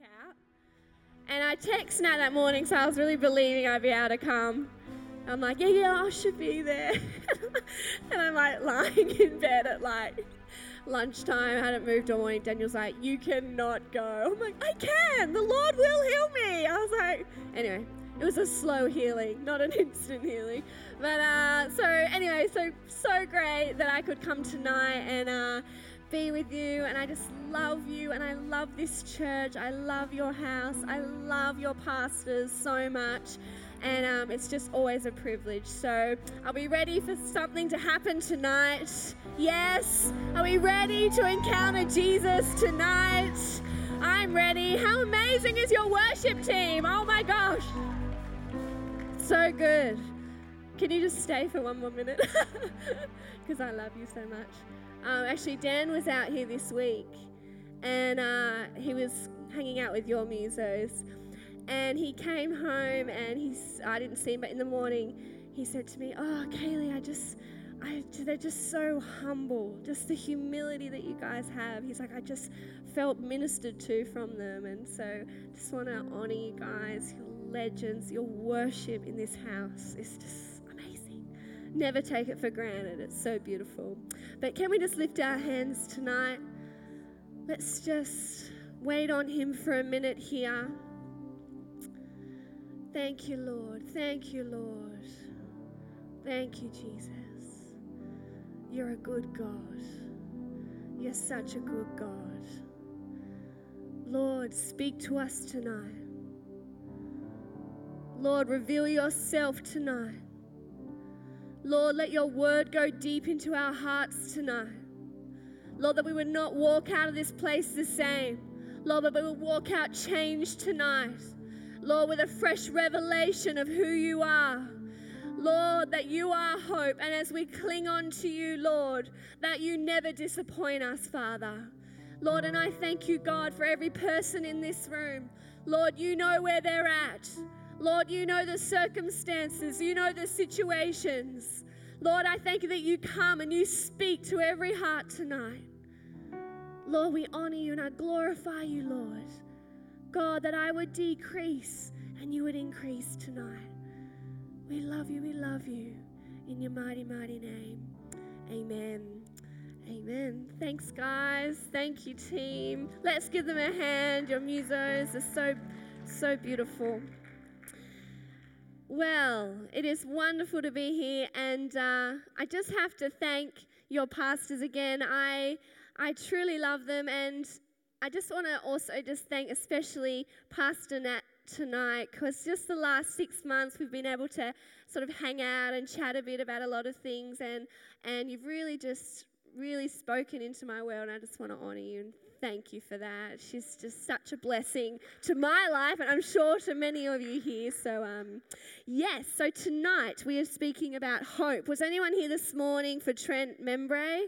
back out. And I texted Nat that morning, so I was really believing I'd be able to come. I'm like, yeah, I should be there. And I'm like lying in bed at like lunchtime. I hadn't moved all morning. Daniel's like, you cannot go. I'm like, I can. The Lord will heal me. I was like, anyway, it was a slow healing, not an instant healing. But so great that I could come tonight and be with you. And I just love you. And I love this church. I love your house. I love your pastors so much. And it's just always a privilege. So are we ready for something to happen tonight? Yes. Are we ready to encounter Jesus tonight? I'm ready. How amazing is your worship team? Oh my gosh. So good. Can you just stay for one more minute? Because I love you so much. Actually, Dan was out here this week and he was hanging out with your musos. And he came home and I didn't see him, but in the morning he said to me, oh, Kaylee, they're just so humble, just the humility that you guys have. He's like, I just felt ministered to from them. And so just want to honor you guys, your legends, your worship in this house. It's just amazing. Never take it for granted. It's so beautiful. But can we just lift our hands tonight? Let's just wait on him for a minute here. Thank you, Lord. Thank you, Lord. Thank you, Jesus. You're a good God. You're such a good God. Lord, speak to us tonight. Lord, reveal yourself tonight. Lord, let your word go deep into our hearts tonight. Lord, that we would not walk out of this place the same. Lord, that we would walk out changed tonight. Lord, with a fresh revelation of who you are. Lord, that you are hope. And as we cling on to you, Lord, that you never disappoint us, Father. Lord, and I thank you, God, for every person in this room. Lord, you know where they're at. Lord, you know the circumstances. You know the situations. Lord, I thank you that you come and you speak to every heart tonight. Lord, we honor you and I glorify you, Lord. God, that I would decrease and you would increase tonight. We love you, we love you. In your mighty, mighty name. Amen. Amen. Thanks, guys. Thank you, team. Let's give them a hand. Your musos are so, so beautiful. Well, it is wonderful to be here, and I just have to thank your pastors again. I truly love them, and I just want to also just thank especially Pastor Nat tonight, because just the last 6 months we've been able to sort of hang out and chat a bit about a lot of things, and you've really spoken into my world, and I just want to honor you and thank you for that. She's just such a blessing to my life, and I'm sure to many of you here. So yes, so tonight we are speaking about hope. Was anyone here this morning for Trent Membre?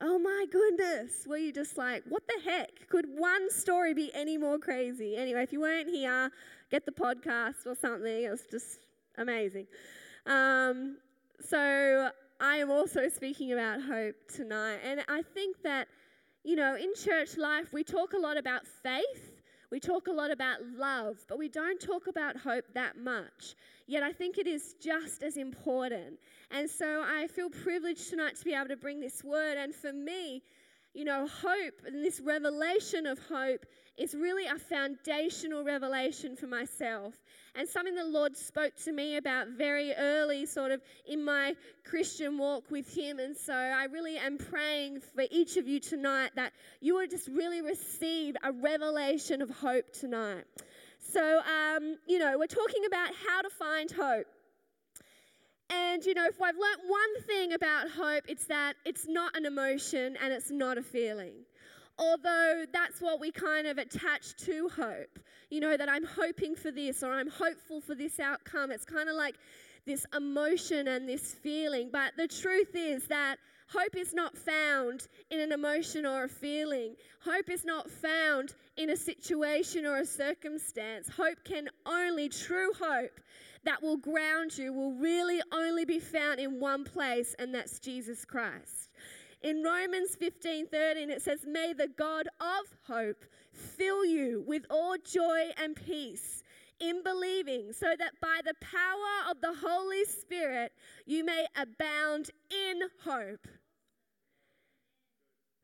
Oh my goodness, were you just like, what the heck? Could one story be any more crazy? Anyway, if you weren't here, get the podcast or something. It was just amazing. So I am also speaking about hope tonight. And I think that, you know, in church life, we talk a lot about faith. We talk a lot about love, but we don't talk about hope that much. Yet I think it is just as important. And so I feel privileged tonight to be able to bring this word. And for me, you know, hope and this revelation of hope is really a foundational revelation for myself. And something the Lord spoke to me about very early sort of in my Christian walk with him. And so I really am praying for each of you tonight that you will just really receive a revelation of hope tonight. So, you know, we're talking about how to find hope. And, you know, if I've learnt one thing about hope, it's that it's not an emotion and it's not a feeling. Although that's what we kind of attach to hope, you know, that I'm hoping for this or I'm hopeful for this outcome. It's kind of like this emotion and this feeling. But the truth is that hope is not found in an emotion or a feeling. Hope is not found in a situation or a circumstance. True hope that will ground you will really only be found in one place, and that's Jesus Chrischrist. In Romans 15:13, it says, may the God of hope Fill you with all joy and peace in believing, so that by the power of the Holy Spirit you may abound in hope.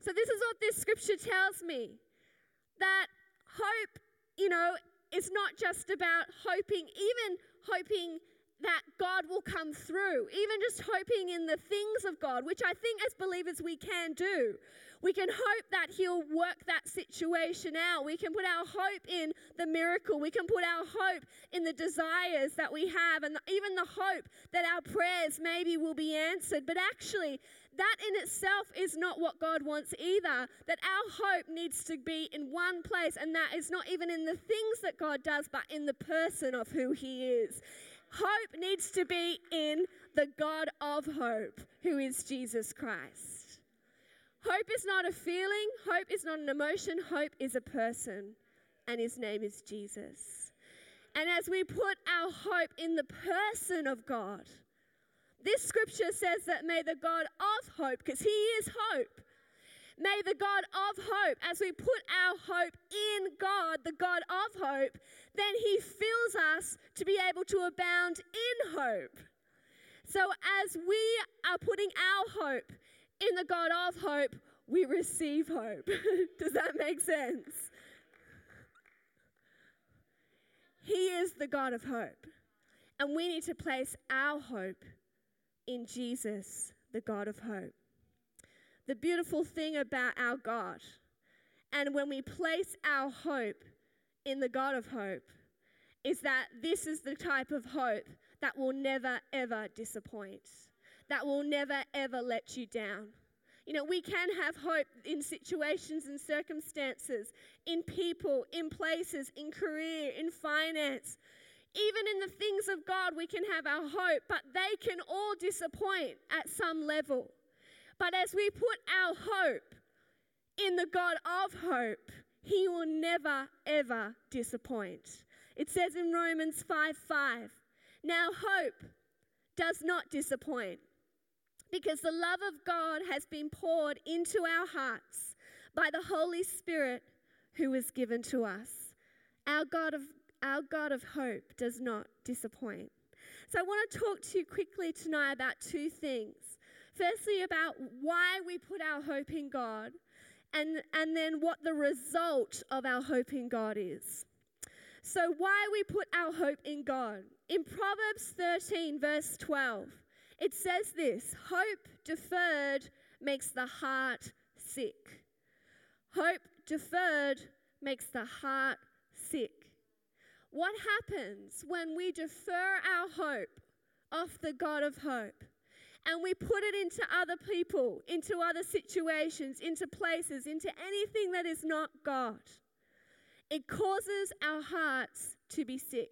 So this is what this scripture tells me, that hope, it's not just about hoping, even hoping that God will come through, even just hoping in the things of God, which I think as believers we can do. We can hope that he'll work that situation out. We can put our hope in the miracle. We can put our hope in the desires that we have, and even the hope that our prayers maybe will be answered. But actually, that in itself is not what God wants either. That our hope needs to be in one place, and that is not even in the things that God does, but in the person of who he is. Hope needs to be in the God of hope, who is Jesus Christ. Hope is not a feeling. Hope is not an emotion. Hope is a person, and his name is Jesus. And as we put our hope in the person of God, this scripture says that may the God of hope, because he is hope, may the God of hope, as we put our hope in God, the God of hope, then he fills us to be able to abound in hope. So as we are putting our hope in the God of hope, we receive hope. Does that make sense? He is the God of hope, and we need to place our hope in Jesus, the God of hope. The beautiful thing about our God, and when we place our hope in the God of hope, is that this is the type of hope that will never, ever disappoint, that will never, ever let you down. We can have hope in situations and circumstances, in people, in places, in career, in finance. Even in the things of God, we can have our hope, but they can all disappoint at some level. But as we put our hope in the God of hope, he will never, ever disappoint. It says in Romans 5:5, now hope does not disappoint, because the love of God has been poured into our hearts by the Holy Spirit who was given to us. Our God of hope does not disappoint. So I want to talk to you quickly tonight about two things. Firstly, about why we put our hope in God, and then what the result of our hope in God is. So why we put our hope in God. In Proverbs 13, verse 12, it says this, hope deferred makes the heart sick. Hope deferred makes the heart sick. What happens when we defer our hope off the God of hope and we put it into other people, into other situations, into places, into anything that is not God? It causes our hearts to be sick.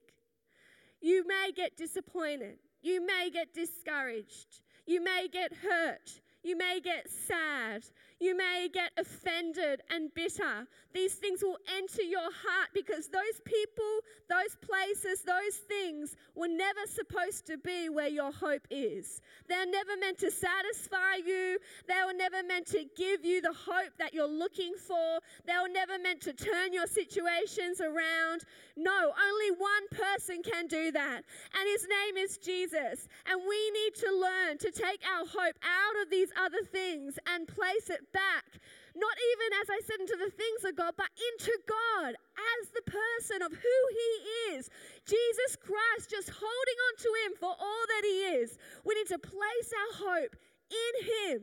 You may get disappointed. You may get discouraged. You may get hurt. You may get sad. You may get offended and bitter. These things will enter your heart because those people, those places, those things were never supposed to be where your hope is. They're never meant to satisfy you. They were never meant to give you the hope that you're looking for. They were never meant to turn your situations around. No, only one person can do that, and his name is Jesus. And we need to learn to take our hope out of these other things and place it back, not even, as I said, into the things of God, but into God as the person of who he is. Jesus Christ, just holding on to him for all that he is. We need to place our hope in him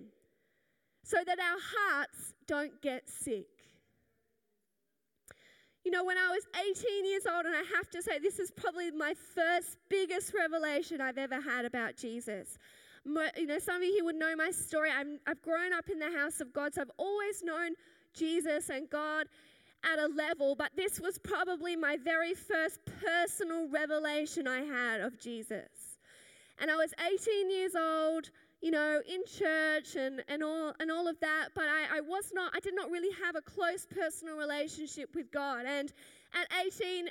so that our hearts don't get sick. When I was 18 years old, and I have to say this is probably my first biggest revelation I've ever had about Jesus. Some of you would know my story. I've grown up in the house of God, so I've always known Jesus and God at a level, but this was probably my very first personal revelation I had of Jesus. And I was 18 years old, you know, in church and all of that, but I did not really have a close personal relationship with God. And at 18,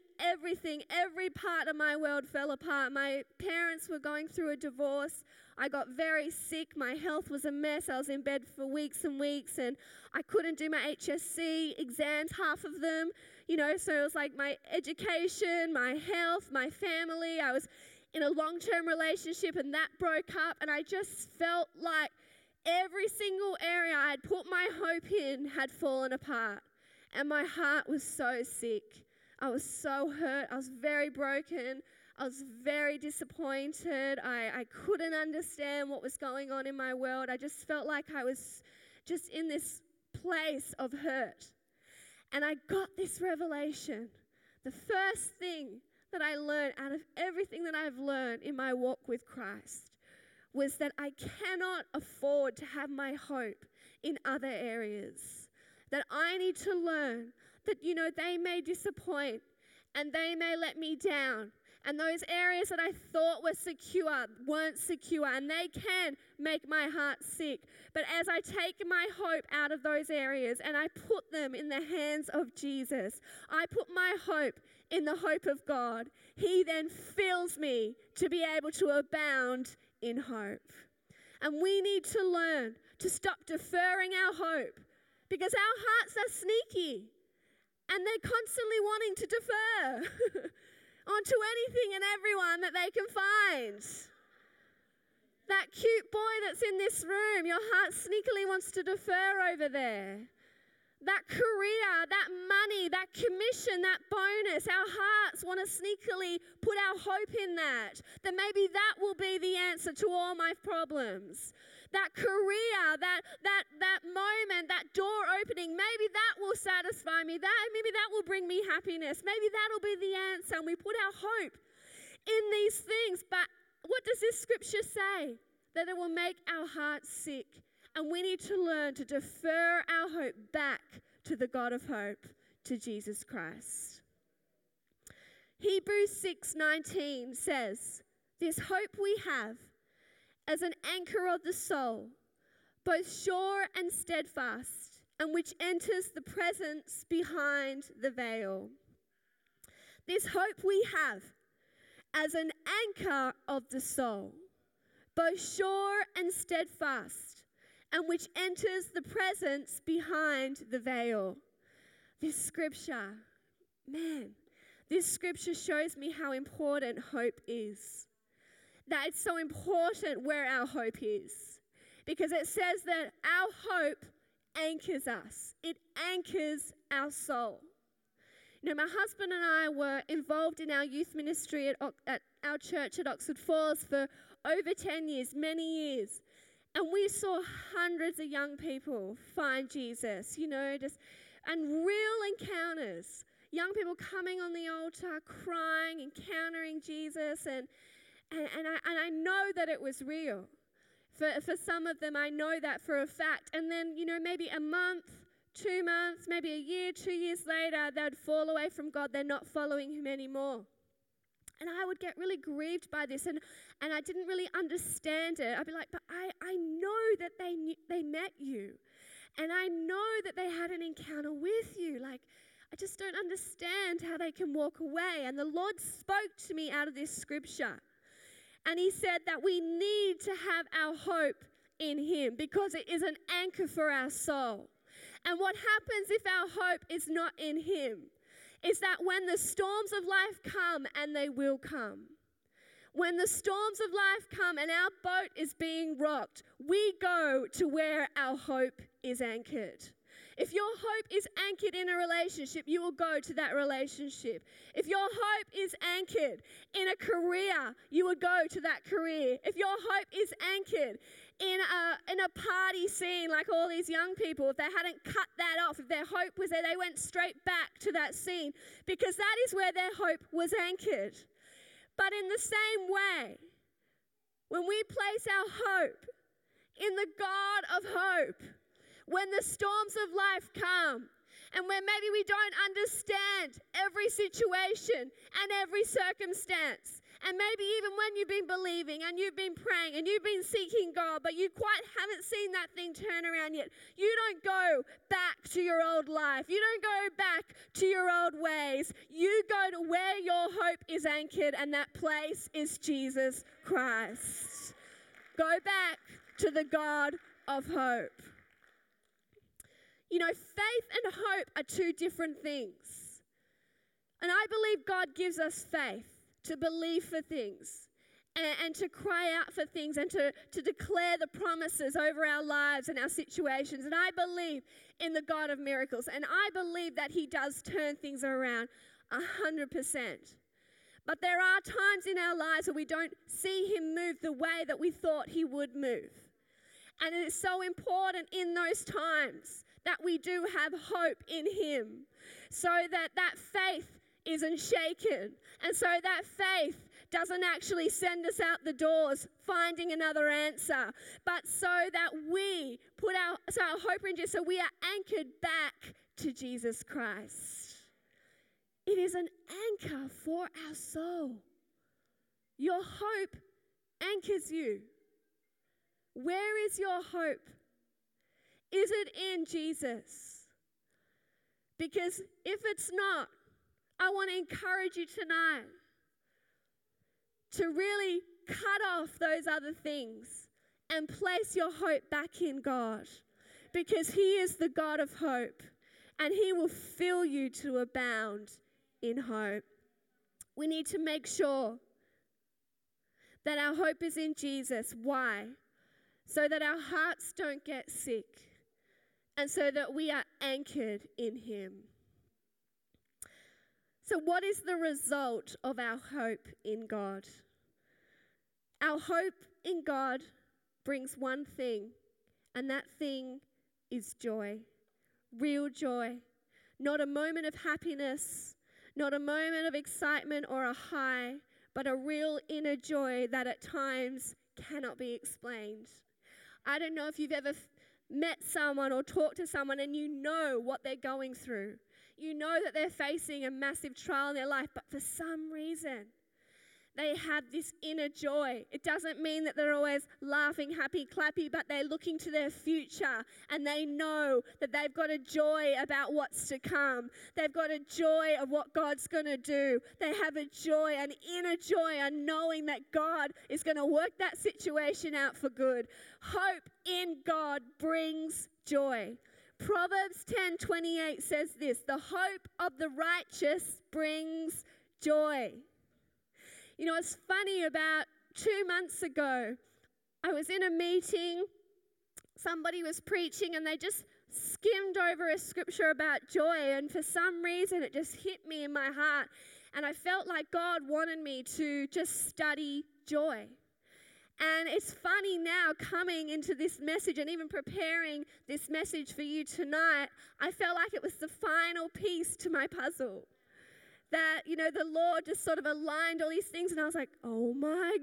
every part of my world fell apart. My parents were going through a divorce. I got very sick. My health was a mess. I was in bed for weeks and weeks, and I couldn't do my HSC exams, half of them, you know, so it was like my education, my health, my family. I was in a long-term relationship, and that broke up, and I just felt like every single area I'd put my hope in had fallen apart, and my heart was so sick. I was so hurt. I was very broken. I was very disappointed. I couldn't understand what was going on in my world. I just felt like I was just in this place of hurt. And I got this revelation. The first thing that I learned out of everything that I've learned in my walk with Christ was that I cannot afford to have my hope in other areas. That I need to learn that, you know, they may disappoint and they may let me down. And those areas that I thought were secure weren't secure, and they can make my heart sick. But as I take my hope out of those areas and I put them in the hands of Jesus, I put my hope in the hope of God. He then fills me to be able to abound in hope. And we need to learn to stop deferring our hope, because our hearts are sneaky and they're constantly wanting to defer onto anything and everyone that they can find. That cute boy that's in this room, your heart sneakily wants to defer over there. That career, that money, that commission, that bonus, our hearts want to sneakily put our hope in that. That maybe that will be the answer to all my problems. That career, that moment, that door opening, maybe that will satisfy me. Maybe that will bring me happiness. Maybe that'll be the answer. And we put our hope in these things. But what does this scripture say? That it will make our hearts sick. And we need to learn to defer our hope back to the God of hope, to Jesus Christ. Hebrews 6:19 says, "This hope we have as an anchor of the soul, both sure and steadfast, and which enters the presence behind the veil." This hope we have as an anchor of the soul, both sure and steadfast, and which enters the presence behind the veil. This scripture shows me how important hope is. That it's so important where our hope is, because it says that our hope anchors us. It anchors our soul. You know, my husband and I were involved in our youth ministry at our church at Oxford Falls for over 10 years, many years. And we saw hundreds of young people find Jesus, you know, just unreal encounters. Young people coming on the altar, crying, encountering Jesus, and I know that it was real. For some of them, I know that for a fact. And then, you know, maybe a month, 2 months, maybe a year, 2 years later, they'd fall away from God. They're not following him anymore. And I would get really grieved by this, and I didn't really understand it. I'd be like, but I know that they met you, and I know that they had an encounter with you. Like, I just don't understand how they can walk away. And the Lord spoke to me out of this scripture. And he said that we need to have our hope in him, because it is an anchor for our soul. And what happens if our hope is not in him is that when the storms of life come, and they will come, when the storms of life come and our boat is being rocked, we go to where our hope is anchored. If your hope is anchored in a relationship, you will go to that relationship. If your hope is anchored in a career, you will go to that career. If your hope is anchored in a party scene, like all these young people, if they hadn't cut that off, if their hope was there, they went straight back to that scene, because that is where their hope was anchored. But in the same way, when we place our hope in the God of hope, when the storms of life come, and when maybe we don't understand every situation and every circumstance, And maybe even when you've been believing and you've been praying and you've been seeking God, but you quite haven't seen that thing turn around yet. You don't go back to your old life. You don't go back to your old ways. You go to where your hope is anchored, and that place is Jesus Christ. Go back to the God of hope. You know, faith and hope are two different things. And I believe God gives us faith to believe for things and to cry out for things and to declare the promises over our lives and our situations. And I believe in the God of miracles. And I believe that he does turn things around 100%. But there are times in our lives where we don't see him move the way that we thought he would move. And it is so important in those times that we do have hope in him, so that faith isn't shaken, and so that faith doesn't actually send us out the doors finding another answer, but so that we put our hope in Jesus, so we are anchored back to Jesus Christ. It is an anchor for our soul. Your hope anchors you. Where is your hope? Is it in Jesus? Because if it's not, I want to encourage you tonight to really cut off those other things and place your hope back in God, because he is the God of hope and he will fill you to abound in hope. We need to make sure that our hope is in Jesus. Why? So that our hearts don't get sick and so that we are anchored in him. So what is the result of our hope in God? Our hope in God brings one thing, and that thing is joy, real joy. Not a moment of happiness, not a moment of excitement or a high, but a real inner joy that at times cannot be explained. I don't know if you've ever met someone or talked to someone and you know what they're going through. You know that they're facing a massive trial in their life, but for some reason, they have this inner joy. It doesn't mean that they're always laughing, happy, clappy, but they're looking to their future and they know that they've got a joy about what's to come. They've got a joy of what God's going to do. They have a joy, an inner joy, and knowing that God is going to work that situation out for good. Hope in God brings joy. Proverbs 10:28 says this: the hope of the righteous brings joy. You know, it's funny, about 2 months ago, I was in a meeting, somebody was preaching, and they just skimmed over a scripture about joy, and for some reason it just hit me in my heart, and I felt like God wanted me to just study joy. And it's funny now, coming into this message and even preparing this message for you tonight, I felt like it was the final piece to my puzzle. That, you know, the Lord just sort of aligned all these things, and I was like, oh my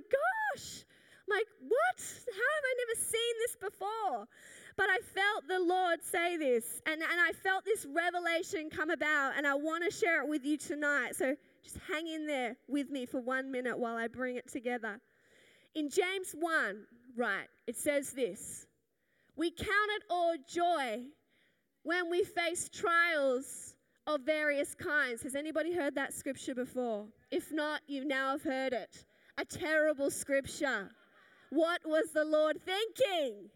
gosh, I'm like, what? How have I never seen this before? But I felt the Lord say this, and I felt this revelation come about, and I want to share it with you tonight. So just hang in there with me for 1 minute while I bring it together. In James 1, right, it says this: we count it all joy when we face trials of various kinds. Has anybody heard that scripture before? If not, you now have heard it. A terrible scripture. What was the Lord thinking?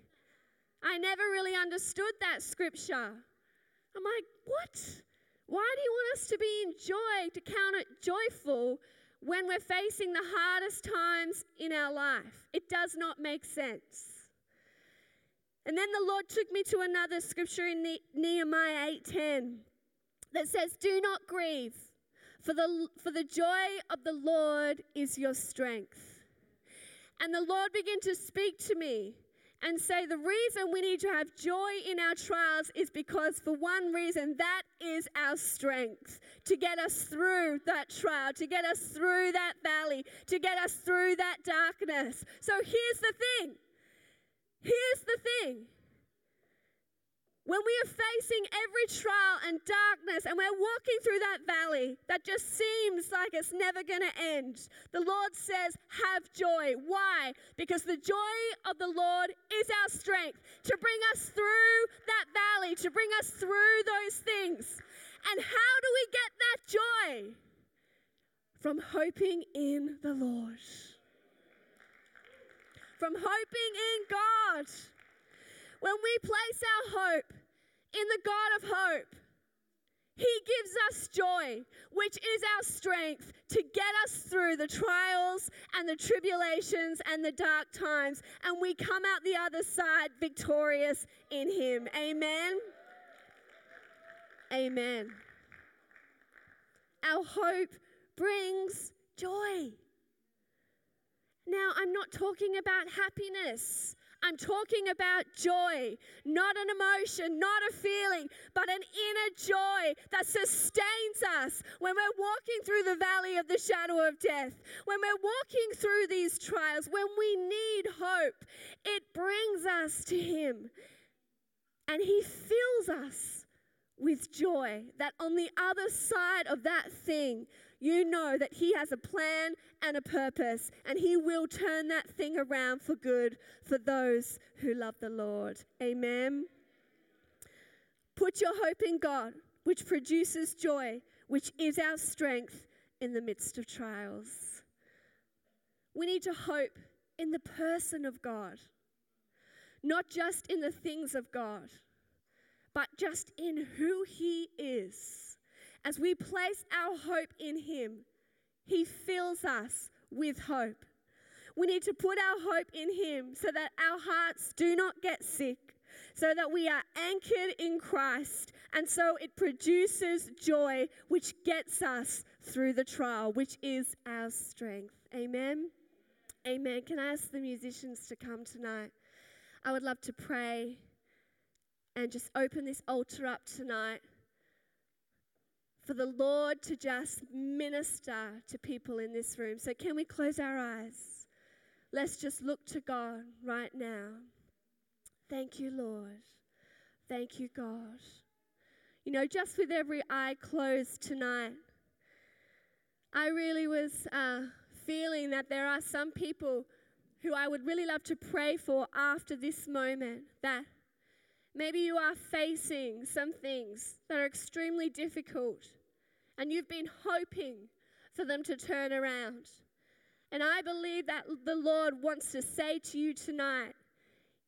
I never really understood that scripture. I'm like, what? Why do you want us to be in joy, to count it joyful, when we're facing the hardest times in our life? It does not make sense. And then the Lord took me to another scripture in Nehemiah 8:10. That says, do not grieve, for the joy of the Lord is your strength. And the Lord began to speak to me and say, the reason we need to have joy in our trials is because, for one reason, that is our strength, to get us through that trial, to get us through that valley, to get us through that darkness. So here's the thing. When we are facing every trial and darkness and we're walking through that valley that just seems like it's never going to end, the Lord says, have joy. Why? Because the joy of the Lord is our strength to bring us through that valley, to bring us through those things. And how do we get that joy? From hoping in the Lord. From hoping in God. When we place our hope in the God of hope, He gives us joy, which is our strength to get us through the trials and the tribulations and the dark times. And we come out the other side victorious in Him. Amen. Amen. Our hope brings joy. Now, I'm not talking about happiness. I'm talking about joy, not an emotion, not a feeling, but an inner joy that sustains us when we're walking through the valley of the shadow of death, when we're walking through these trials, when we need hope. It brings us to Him, and He fills us with joy that on the other side of that thing, you know that He has a plan and a purpose, and He will turn that thing around for good for those who love the Lord. Amen. Put your hope in God, which produces joy, which is our strength in the midst of trials. We need to hope in the person of God, not just in the things of God, but just in who He is. As we place our hope in Him, He fills us with hope. We need to put our hope in Him so that our hearts do not get sick, so that we are anchored in Christ, and so it produces joy, which gets us through the trial, which is our strength. Amen? Amen. Can I ask the musicians to come tonight? I would love to pray and just open this altar up tonight for the Lord to just minister to people in this room. So can we close our eyes? Let's just look to God right now. Thank you, Lord. Thank you, God. You know, just with every eye closed tonight, I really was feeling that there are some people who I would really love to pray for after this moment, that maybe you are facing some things that are extremely difficult, and you've been hoping for them to turn around. And I believe that the Lord wants to say to you tonight,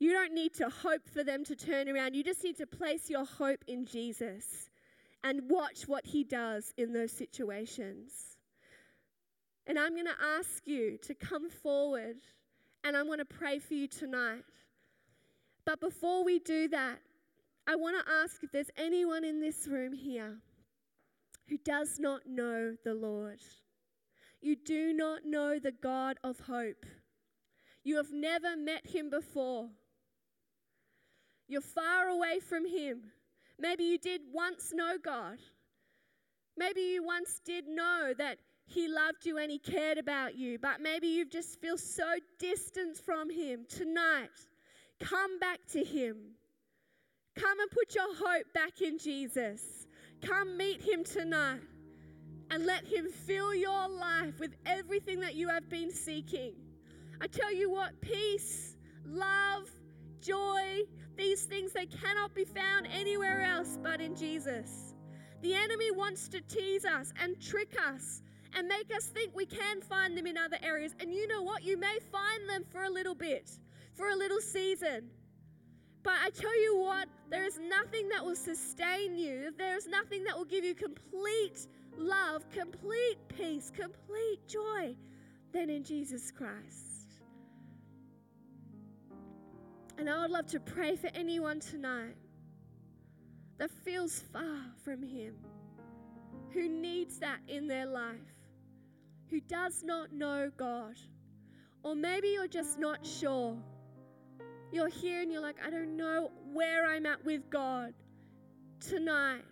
you don't need to hope for them to turn around. You just need to place your hope in Jesus and watch what He does in those situations. And I'm going to ask you to come forward, and I'm going to pray for you tonight. But before we do that, I want to ask if there's anyone in this room here who does not know the Lord. You do not know the God of hope. You have never met Him before. You're far away from Him. Maybe you did once know God. Maybe you once did know that He loved you and He cared about you, but maybe you just feel so distant from Him tonight. Come back to Him. Come and put your hope back in Jesus. Come meet Him tonight and let Him fill your life with everything that you have been seeking. I tell you what, peace, love, joy, these things, they cannot be found anywhere else but in Jesus. The enemy wants to tease us and trick us and make us think we can find them in other areas. And you know what? You may find them for a little bit, for a little season. But I tell you what, there is nothing that will sustain you. There is nothing that will give you complete love, complete peace, complete joy than in Jesus Christ. And I would love to pray for anyone tonight that feels far from Him, who needs that in their life, who does not know God. Or maybe you're just not sure. You're here and you're like, I don't know where I'm at with God tonight.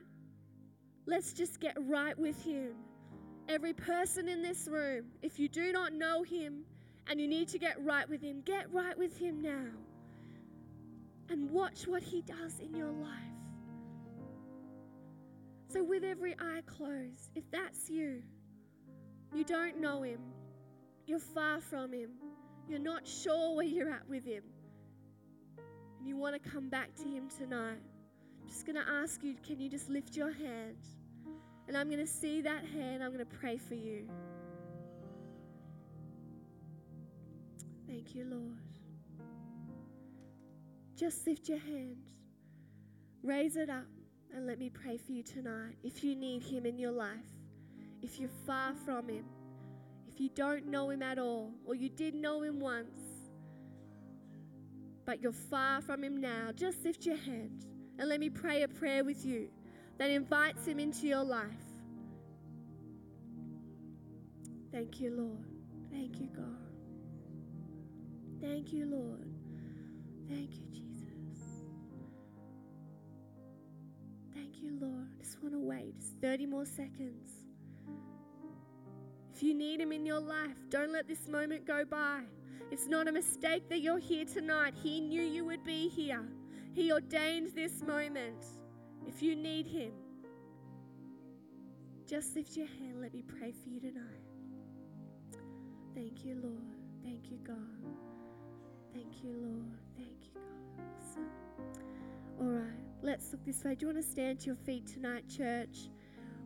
Let's just get right with Him. Every person in this room, if you do not know Him and you need to get right with Him, get right with Him now. And watch what He does in your life. So with every eye closed, if that's you, you don't know him, you're far from him, you're not sure where you're at with him, and you want to come back to him tonight, I'm just going to ask you, can you just lift your hand? And I'm going to see that hand, I'm going to pray for you. Thank you, Lord. Just lift your hand, raise it up, and let me pray for you tonight. If you need him in your life, if you're far from him, if you don't know him at all, or you did know him once, but you're far from him now, just lift your hand and let me pray a prayer with you that invites him into your life. Thank you, Lord. Thank you, God. Thank you, Lord. Thank you, Jesus. Thank you, Lord. I just want to wait just 30 more seconds. If you need him in your life, don't let this moment go by. It's not a mistake that you're here tonight. He knew you would be here. He ordained this moment. If you need him, just lift your hand. Let me pray for you tonight. Thank you, Lord. Thank you, God. Thank you, Lord. Thank you, God. Awesome. All right, let's look this way. Do you want to stand to your feet tonight, church?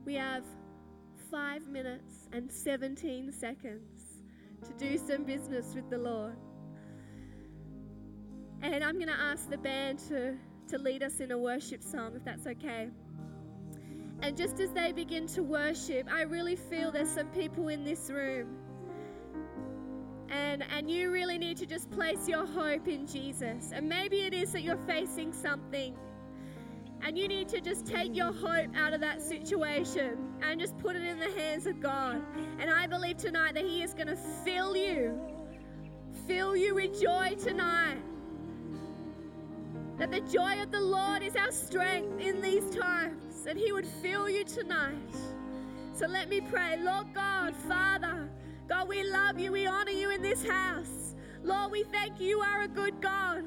We have 5 minutes and 17 seconds to do some business with the Lord. And I'm going to ask the band to lead us in a worship song, if that's okay. And just as they begin to worship, I really feel there's some people in this room, and you really need to just place your hope in Jesus. And maybe it is that you're facing something, and you need to just take your hope out of that situation and just put it in the hands of God. And I believe tonight that he is going to fill you with joy tonight. That the joy of the Lord is our strength in these times, and he would fill you tonight. So let me pray. Lord God, Father, God, we love you. We honor you in this house. Lord, we thank you. You are a good God.